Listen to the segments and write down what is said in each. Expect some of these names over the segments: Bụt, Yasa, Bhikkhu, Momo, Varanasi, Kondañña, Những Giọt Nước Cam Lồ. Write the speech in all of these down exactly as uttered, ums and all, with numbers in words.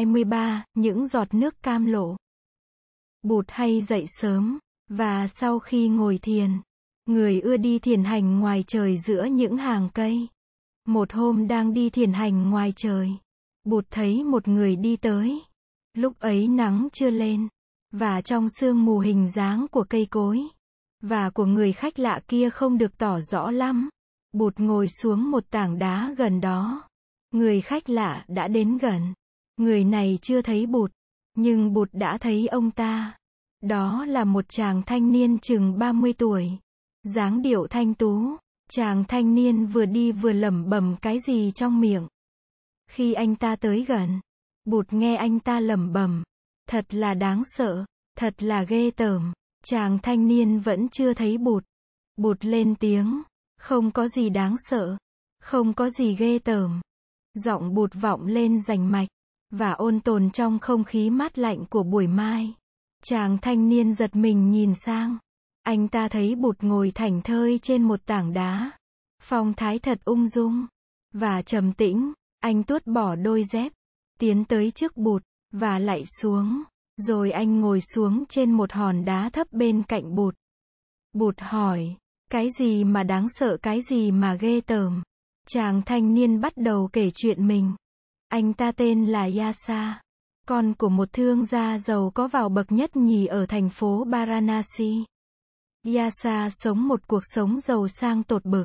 hai mươi ba, những giọt nước cam lộ. Bụt hay dậy sớm, và sau khi ngồi thiền, người ưa đi thiền hành ngoài trời giữa những hàng cây. Một hôm đang đi thiền hành ngoài trời, Bụt thấy một người đi tới. Lúc ấy nắng chưa lên, và trong sương mù hình dáng của cây cối, và của người khách lạ kia không được tỏ rõ lắm. Bụt ngồi xuống một tảng đá gần đó. Người khách lạ đã đến gần. Người này chưa thấy Bụt, nhưng Bụt đã thấy ông ta. Đó là một chàng thanh niên chừng ba mươi tuổi, dáng điệu thanh tú. Chàng thanh niên vừa đi vừa lẩm bẩm cái gì trong miệng. Khi anh ta tới gần, Bụt nghe anh ta lẩm bẩm, thật là đáng sợ, thật là ghê tởm. Chàng thanh niên vẫn chưa thấy Bụt. Bụt lên tiếng, không có gì đáng sợ, không có gì ghê tởm. Giọng Bụt vọng lên rành mạch và ôn tồn trong không khí mát lạnh của buổi mai. Chàng thanh niên giật mình nhìn sang. Anh ta thấy Bụt ngồi thảnh thơi trên một tảng đá, phong thái thật ung dung và trầm tĩnh. Anh tuốt bỏ đôi dép, tiến tới trước Bụt và lạy xuống, rồi anh ngồi xuống trên một hòn đá thấp bên cạnh Bụt. Bụt hỏi, cái gì mà đáng sợ, cái gì mà ghê tởm? Chàng thanh niên bắt đầu kể chuyện mình. Anh ta tên là Yasa, con của một thương gia giàu có vào bậc nhất nhì ở thành phố Varanasi. Yasa sống một cuộc sống giàu sang tột bực.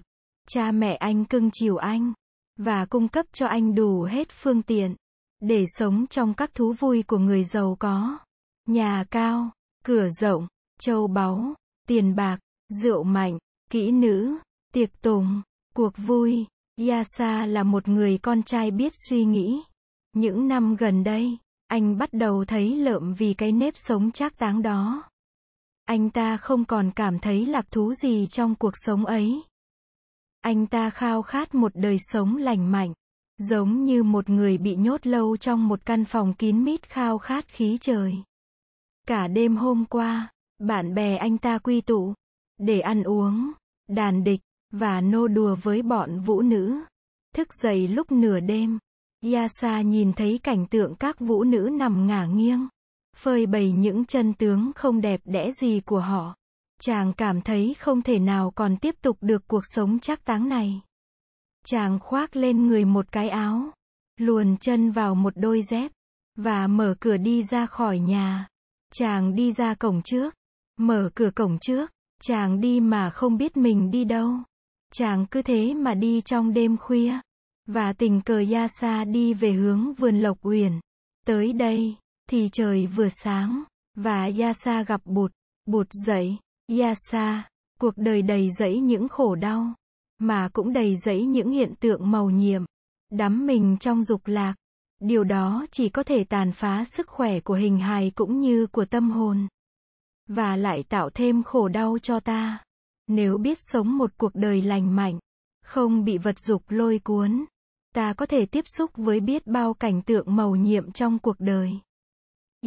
Cha mẹ anh cưng chiều anh và cung cấp cho anh đủ hết phương tiện để sống trong các thú vui của người giàu có. Nhà cao, cửa rộng, châu báu, tiền bạc, rượu mạnh, kỹ nữ, tiệc tùng, cuộc vui. Yasa là một người con trai biết suy nghĩ. Những năm gần đây, anh bắt đầu thấy lợm vì cái nếp sống trác táng đó. Anh ta không còn cảm thấy lạc thú gì trong cuộc sống ấy. Anh ta khao khát một đời sống lành mạnh, giống như một người bị nhốt lâu trong một căn phòng kín mít khao khát khí trời. Cả đêm hôm qua, bạn bè anh ta quy tụ để ăn uống, đàn địch và nô đùa với bọn vũ nữ. Thức dậy lúc nửa đêm, Yasa nhìn thấy cảnh tượng các vũ nữ nằm ngả nghiêng, phơi bày những chân tướng không đẹp đẽ gì của họ. Chàng cảm thấy không thể nào còn tiếp tục được cuộc sống trác táng này. Chàng khoác lên người một cái áo, luồn chân vào một đôi dép, và mở cửa đi ra khỏi nhà. Chàng đi ra cổng trước, mở cửa cổng trước, chàng đi mà không biết mình đi đâu. Chàng cứ thế mà đi trong đêm khuya, và tình cờ Yasa đi về hướng vườn Lộc Uyển. Tới đây, thì trời vừa sáng, và Yasa gặp Bụt. Bụt dậy, Yasa, cuộc đời đầy dẫy những khổ đau, mà cũng đầy dẫy những hiện tượng màu nhiệm. Đắm mình trong dục lạc, điều đó chỉ có thể tàn phá sức khỏe của hình hài cũng như của tâm hồn, và lại tạo thêm khổ đau cho ta. Nếu biết sống một cuộc đời lành mạnh, không bị vật dục lôi cuốn, ta có thể tiếp xúc với biết bao cảnh tượng màu nhiệm trong cuộc đời.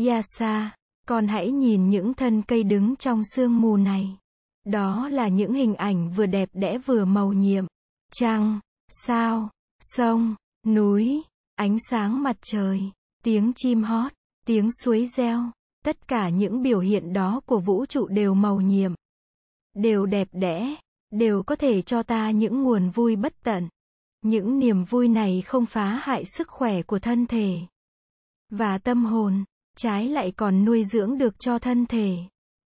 Yasa, con hãy nhìn những thân cây đứng trong sương mù này. Đó là những hình ảnh vừa đẹp đẽ vừa màu nhiệm. Trăng, sao, sông, núi, ánh sáng mặt trời, tiếng chim hót, tiếng suối reo. Tất cả những biểu hiện đó của vũ trụ đều màu nhiệm, đều đẹp đẽ, đều có thể cho ta những nguồn vui bất tận. Những niềm vui này không phá hại sức khỏe của thân thể và tâm hồn, trái lại còn nuôi dưỡng được cho thân thể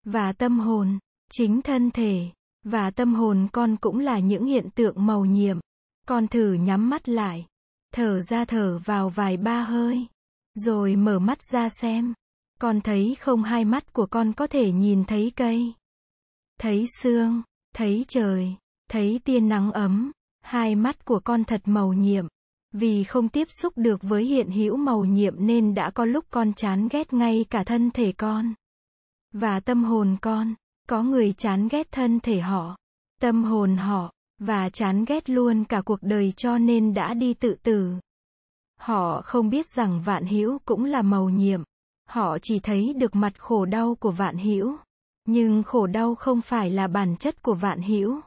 và tâm hồn. Chính thân thể và tâm hồn con cũng là những hiện tượng màu nhiệm. Con thử nhắm mắt lại, thở ra thở vào vài ba hơi, rồi mở mắt ra xem. Con thấy không, hai mắt của con có thể nhìn thấy cây, thấy sương, thấy trời, thấy tia nắng ấm. Hai mắt của con thật màu nhiệm. Vì không tiếp xúc được với hiện hữu màu nhiệm nên đã có lúc con chán ghét ngay cả thân thể con và tâm hồn con. Có người chán ghét thân thể họ, tâm hồn họ, và chán ghét luôn cả cuộc đời cho nên đã đi tự tử. Họ không biết rằng vạn hữu cũng là màu nhiệm. Họ chỉ thấy được mặt khổ đau của vạn hữu, nhưng khổ đau không phải là bản chất của vạn hữu.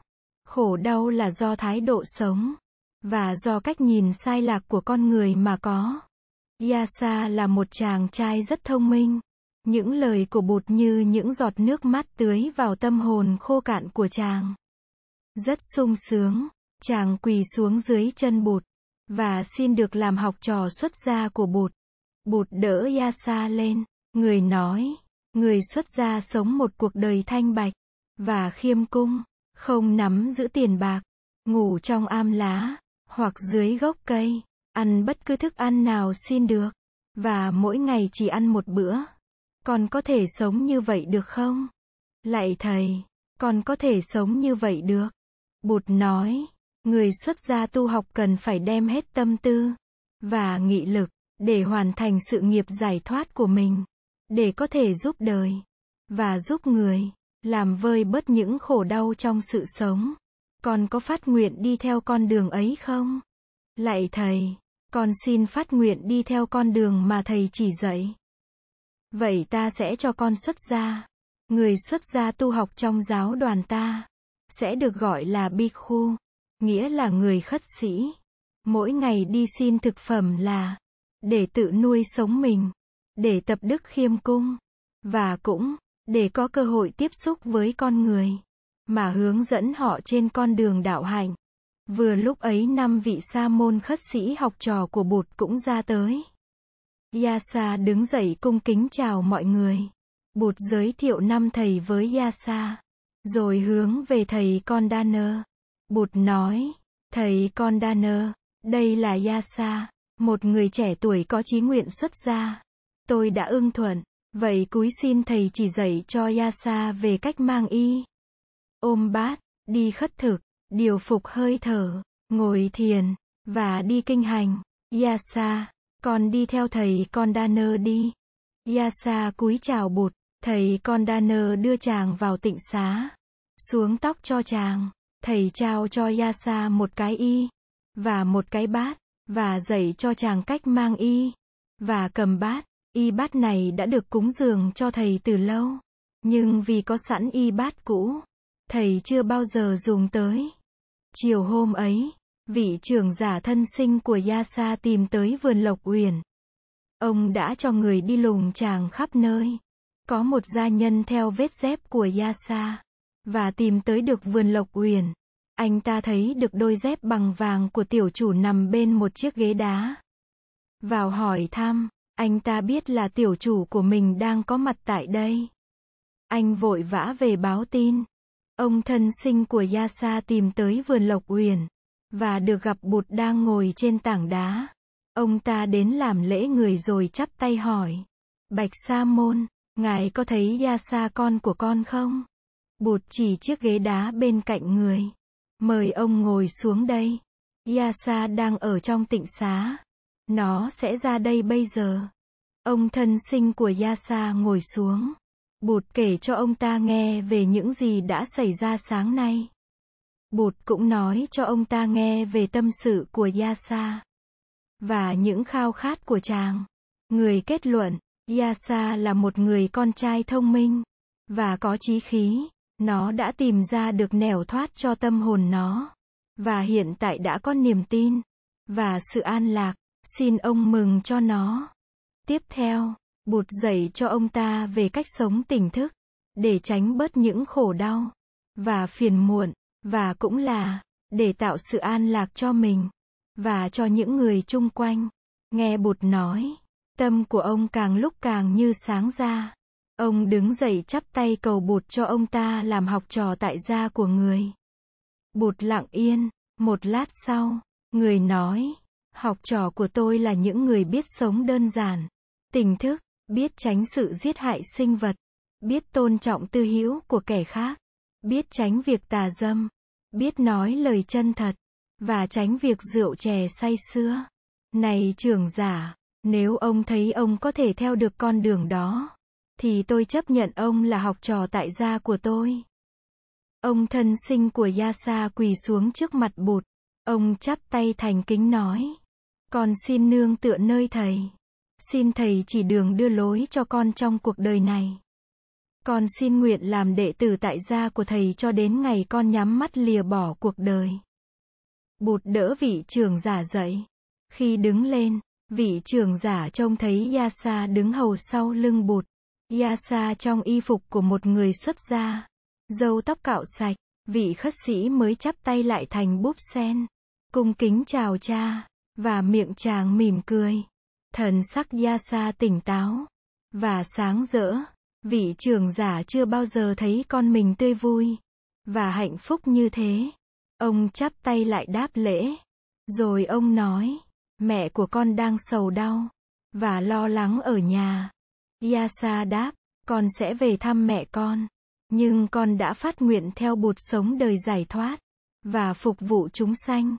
Khổ đau là do thái độ sống, và do cách nhìn sai lạc của con người mà có. Yasa là một chàng trai rất thông minh. Những lời của Bụt như những giọt nước mắt tưới vào tâm hồn khô cạn của chàng. Rất sung sướng, chàng quỳ xuống dưới chân Bụt và xin được làm học trò xuất gia của Bụt. Bụt đỡ Yasa lên, người nói, người xuất gia sống một cuộc đời thanh bạch và khiêm cung, không nắm giữ tiền bạc, ngủ trong am lá hoặc dưới gốc cây, ăn bất cứ thức ăn nào xin được và mỗi ngày chỉ ăn một bữa. Con có thể sống như vậy được không? Lạy thầy, con có thể sống như vậy được. Bụt nói, người xuất gia tu học cần phải đem hết tâm tư và nghị lực để hoàn thành sự nghiệp giải thoát của mình, để có thể giúp đời và giúp người, làm vơi bớt những khổ đau trong sự sống. Con có phát nguyện đi theo con đường ấy không? Lạy thầy, con xin phát nguyện đi theo con đường mà thầy chỉ dạy. Vậy ta sẽ cho con xuất gia. Người xuất gia tu học trong giáo đoàn ta sẽ được gọi là Bhikkhu, nghĩa là người khất sĩ. Mỗi ngày đi xin thực phẩm là để tự nuôi sống mình, để tập đức khiêm cung, và cũng để có cơ hội tiếp xúc với con người, mà hướng dẫn họ trên con đường đạo hạnh. Vừa lúc ấy năm vị sa môn khất sĩ học trò của Bụt cũng ra tới. Yasa đứng dậy cung kính chào mọi người. Bụt giới thiệu năm thầy với Yasa, rồi hướng về thầy Kondañña. Bụt nói, thầy Kondañña, đây là Yasa, một người trẻ tuổi có chí nguyện xuất gia. Tôi đã ưng thuận, vậy cúi xin thầy chỉ dạy cho Yasa về cách mang y, ôm bát, đi khất thực, điều phục hơi thở, ngồi thiền, và đi kinh hành. Yasa, con đi theo thầy Kondañña đi. Yasa cúi chào Bụt, thầy Kondañña đưa chàng vào tịnh xá, xuống tóc cho chàng, thầy trao cho Yasa một cái y, và một cái bát, và dạy cho chàng cách mang y, và cầm bát. Y bát này đã được cúng dường cho thầy từ lâu, nhưng vì có sẵn y bát cũ, thầy chưa bao giờ dùng tới. Chiều hôm ấy, vị trưởng giả thân sinh của Yasa tìm tới vườn Lộc Uyển. Ông đã cho người đi lùng chàng khắp nơi. Có một gia nhân theo vết dép của Yasa và tìm tới được vườn Lộc Uyển. Anh ta thấy được đôi dép bằng vàng của tiểu chủ nằm bên một chiếc ghế đá. Vào hỏi thăm, anh ta biết là tiểu chủ của mình đang có mặt tại đây. Anh vội vã về báo tin. Ông thân sinh của Yasa tìm tới vườn Lộc Uyển và được gặp Bụt đang ngồi trên tảng đá. Ông ta đến làm lễ người rồi chắp tay hỏi, bạch sa môn, ngài có thấy Yasa con của con không? Bụt chỉ chiếc ghế đá bên cạnh người, mời ông ngồi xuống đây. Yasa đang ở trong tịnh xá, nó sẽ ra đây bây giờ. Ông thân sinh của Yasa ngồi xuống. Bụt kể cho ông ta nghe về những gì đã xảy ra sáng nay. Bụt cũng nói cho ông ta nghe về tâm sự của Yasa và những khao khát của chàng. Người kết luận, Yasa là một người con trai thông minh và có chí khí. Nó đã tìm ra được nẻo thoát cho tâm hồn nó, và hiện tại đã có niềm tin và sự an lạc. Xin ông mừng cho nó. Tiếp theo, Bụt dạy cho ông ta về cách sống tỉnh thức để tránh bớt những khổ đau và phiền muộn, và cũng là để tạo sự an lạc cho mình và cho những người chung quanh. Nghe Bụt nói, tâm của ông càng lúc càng như sáng ra. Ông đứng dậy chắp tay cầu Bụt cho ông ta làm học trò tại gia của người. Bụt lặng yên, một lát sau, người nói, học trò của tôi là những người biết sống đơn giản, tỉnh thức, biết tránh sự giết hại sinh vật, biết tôn trọng tư hữu của kẻ khác, biết tránh việc tà dâm, biết nói lời chân thật, và tránh việc rượu chè say sưa. Này trưởng giả, nếu ông thấy ông có thể theo được con đường đó, thì tôi chấp nhận ông là học trò tại gia của tôi. Ông thân sinh của Yasa quỳ xuống trước mặt Bụt. Ông chắp tay thành kính nói, con xin nương tựa nơi thầy. Xin thầy chỉ đường đưa lối cho con trong cuộc đời này. Con xin nguyện làm đệ tử tại gia của thầy cho đến ngày con nhắm mắt lìa bỏ cuộc đời. Bụt đỡ vị trưởng giả dậy. Khi đứng lên, Vị trưởng giả trông thấy Yasa đứng hầu sau lưng Bụt. Yasa trong y phục của một người xuất gia, râu tóc cạo sạch, vị khất sĩ mới chắp tay lại thành búp sen, cung kính chào cha, và miệng chàng mỉm cười. Thần sắc Yasa tỉnh táo và sáng rỡ, vị trưởng giả chưa bao giờ thấy con mình tươi vui và hạnh phúc như thế. Ông chắp tay lại đáp lễ, rồi ông nói, mẹ của con đang sầu đau và lo lắng ở nhà. Yasa đáp, con sẽ về thăm mẹ con, nhưng con đã phát nguyện theo Bụt sống đời giải thoát và phục vụ chúng sanh.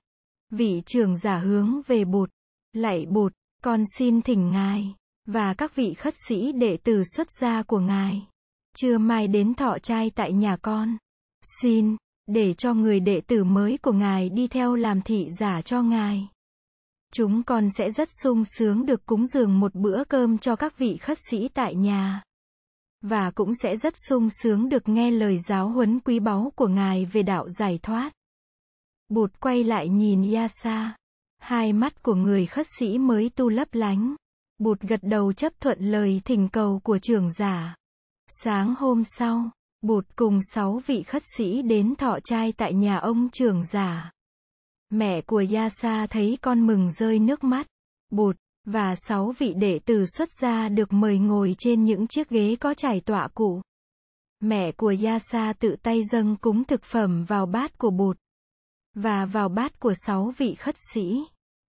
Vị trưởng giả hướng về Bụt, lạy Bụt, con xin thỉnh ngài và các vị khất sĩ đệ tử xuất gia của ngài trưa mai đến thọ trai tại nhà con, xin để cho người đệ tử mới của ngài đi theo làm thị giả cho ngài. Chúng con sẽ rất sung sướng được cúng dường một bữa cơm cho các vị khất sĩ tại nhà, và cũng sẽ rất sung sướng được nghe lời giáo huấn quý báu của ngài về đạo giải thoát. Bụt quay lại nhìn Yasa, hai mắt của người khất sĩ mới tu lấp lánh. Bụt gật đầu chấp thuận lời thỉnh cầu của trưởng giả. Sáng hôm sau, Bụt cùng sáu vị khất sĩ đến thọ trai tại nhà ông trưởng giả. Mẹ của Yasa thấy con mừng rơi nước mắt. Bụt và sáu vị đệ tử xuất gia được mời ngồi trên những chiếc ghế có trải tọa cụ. Mẹ của Yasa tự tay dâng cúng thực phẩm vào bát của Bụt và vào bát của sáu vị khất sĩ.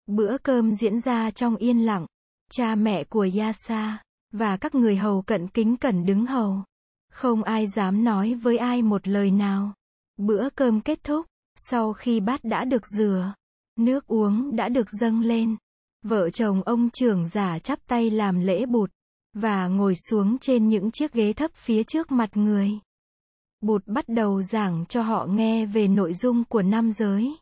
Bữa cơm diễn ra trong yên lặng. Cha mẹ của Yasa và các người hầu cận kính cẩn đứng hầu. Không ai dám nói với ai một lời nào. Bữa cơm kết thúc. Sau khi bát đã được rửa, nước uống đã được dâng lên, vợ chồng ông trưởng giả chắp tay làm lễ Bụt và ngồi xuống trên những chiếc ghế thấp phía trước mặt người. Bụt bắt đầu giảng cho họ nghe về nội dung của năm giới,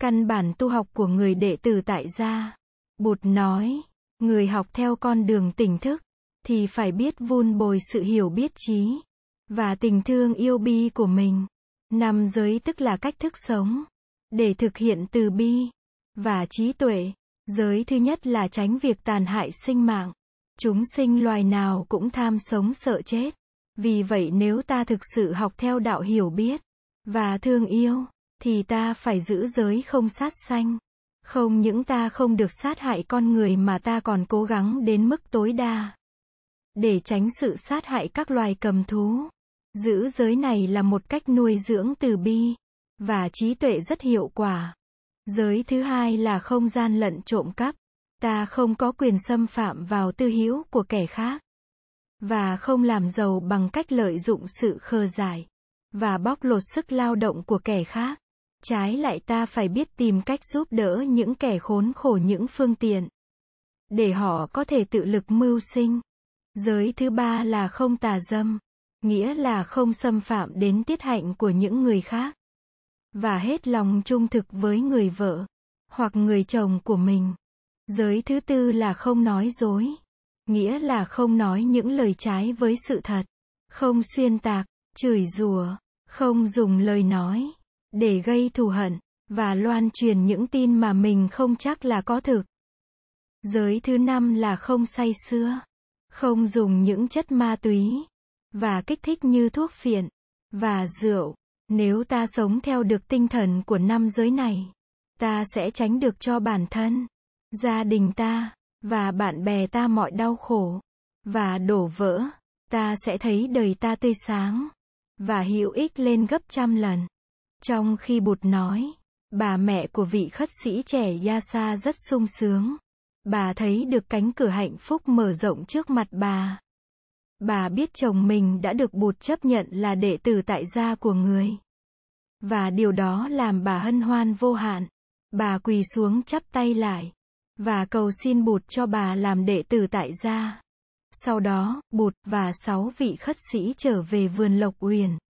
căn bản tu học của người đệ tử tại gia. Bụt nói, người học theo con đường tỉnh thức thì phải biết vun bồi sự hiểu biết trí và tình thương yêu bi của mình. Năm giới tức là cách thức sống để thực hiện từ bi và trí tuệ. Giới thứ nhất là tránh việc tàn hại sinh mạng. Chúng sinh loài nào cũng tham sống sợ chết. Vì vậy nếu ta thực sự học theo đạo hiểu biết và thương yêu, thì ta phải giữ giới không sát sanh. Không những ta không được sát hại con người mà ta còn cố gắng đến mức tối đa để tránh sự sát hại các loài cầm thú. Giữ giới này là một cách nuôi dưỡng từ bi và trí tuệ rất hiệu quả. Giới thứ hai là không gian lận trộm cắp. Ta không có quyền xâm phạm vào tư hữu của kẻ khác và không làm giàu bằng cách lợi dụng sự khờ dại và bóc lột sức lao động của kẻ khác. Trái lại ta phải biết tìm cách giúp đỡ những kẻ khốn khổ những phương tiện để họ có thể tự lực mưu sinh. Giới thứ ba là không tà dâm. Nghĩa là không xâm phạm đến tiết hạnh của những người khác và hết lòng trung thực với người vợ hoặc người chồng của mình. Giới thứ tư là không nói dối. Nghĩa là không nói những lời trái với sự thật, không xuyên tạc, chửi rủa, không dùng lời nói để gây thù hận và loan truyền những tin mà mình không chắc là có thực. Giới thứ năm là không say sưa, không dùng những chất ma túy và kích thích như thuốc phiện và rượu. Nếu ta sống theo được tinh thần của năm giới này, ta sẽ tránh được cho bản thân, gia đình ta và bạn bè ta mọi đau khổ và đổ vỡ. Ta sẽ thấy đời ta tươi sáng và hữu ích lên gấp trăm lần. Trong khi Bụt nói, bà mẹ của vị khất sĩ trẻ Yasa rất sung sướng. Bà thấy được cánh cửa hạnh phúc mở rộng trước mặt bà. Bà biết chồng mình đã được Bụt chấp nhận là đệ tử tại gia của người, và điều đó làm bà hân hoan vô hạn. Bà quỳ xuống chắp tay lại và cầu xin Bụt cho bà làm đệ tử tại gia. Sau đó, Bụt và sáu vị khất sĩ trở về vườn Lộc Uyển.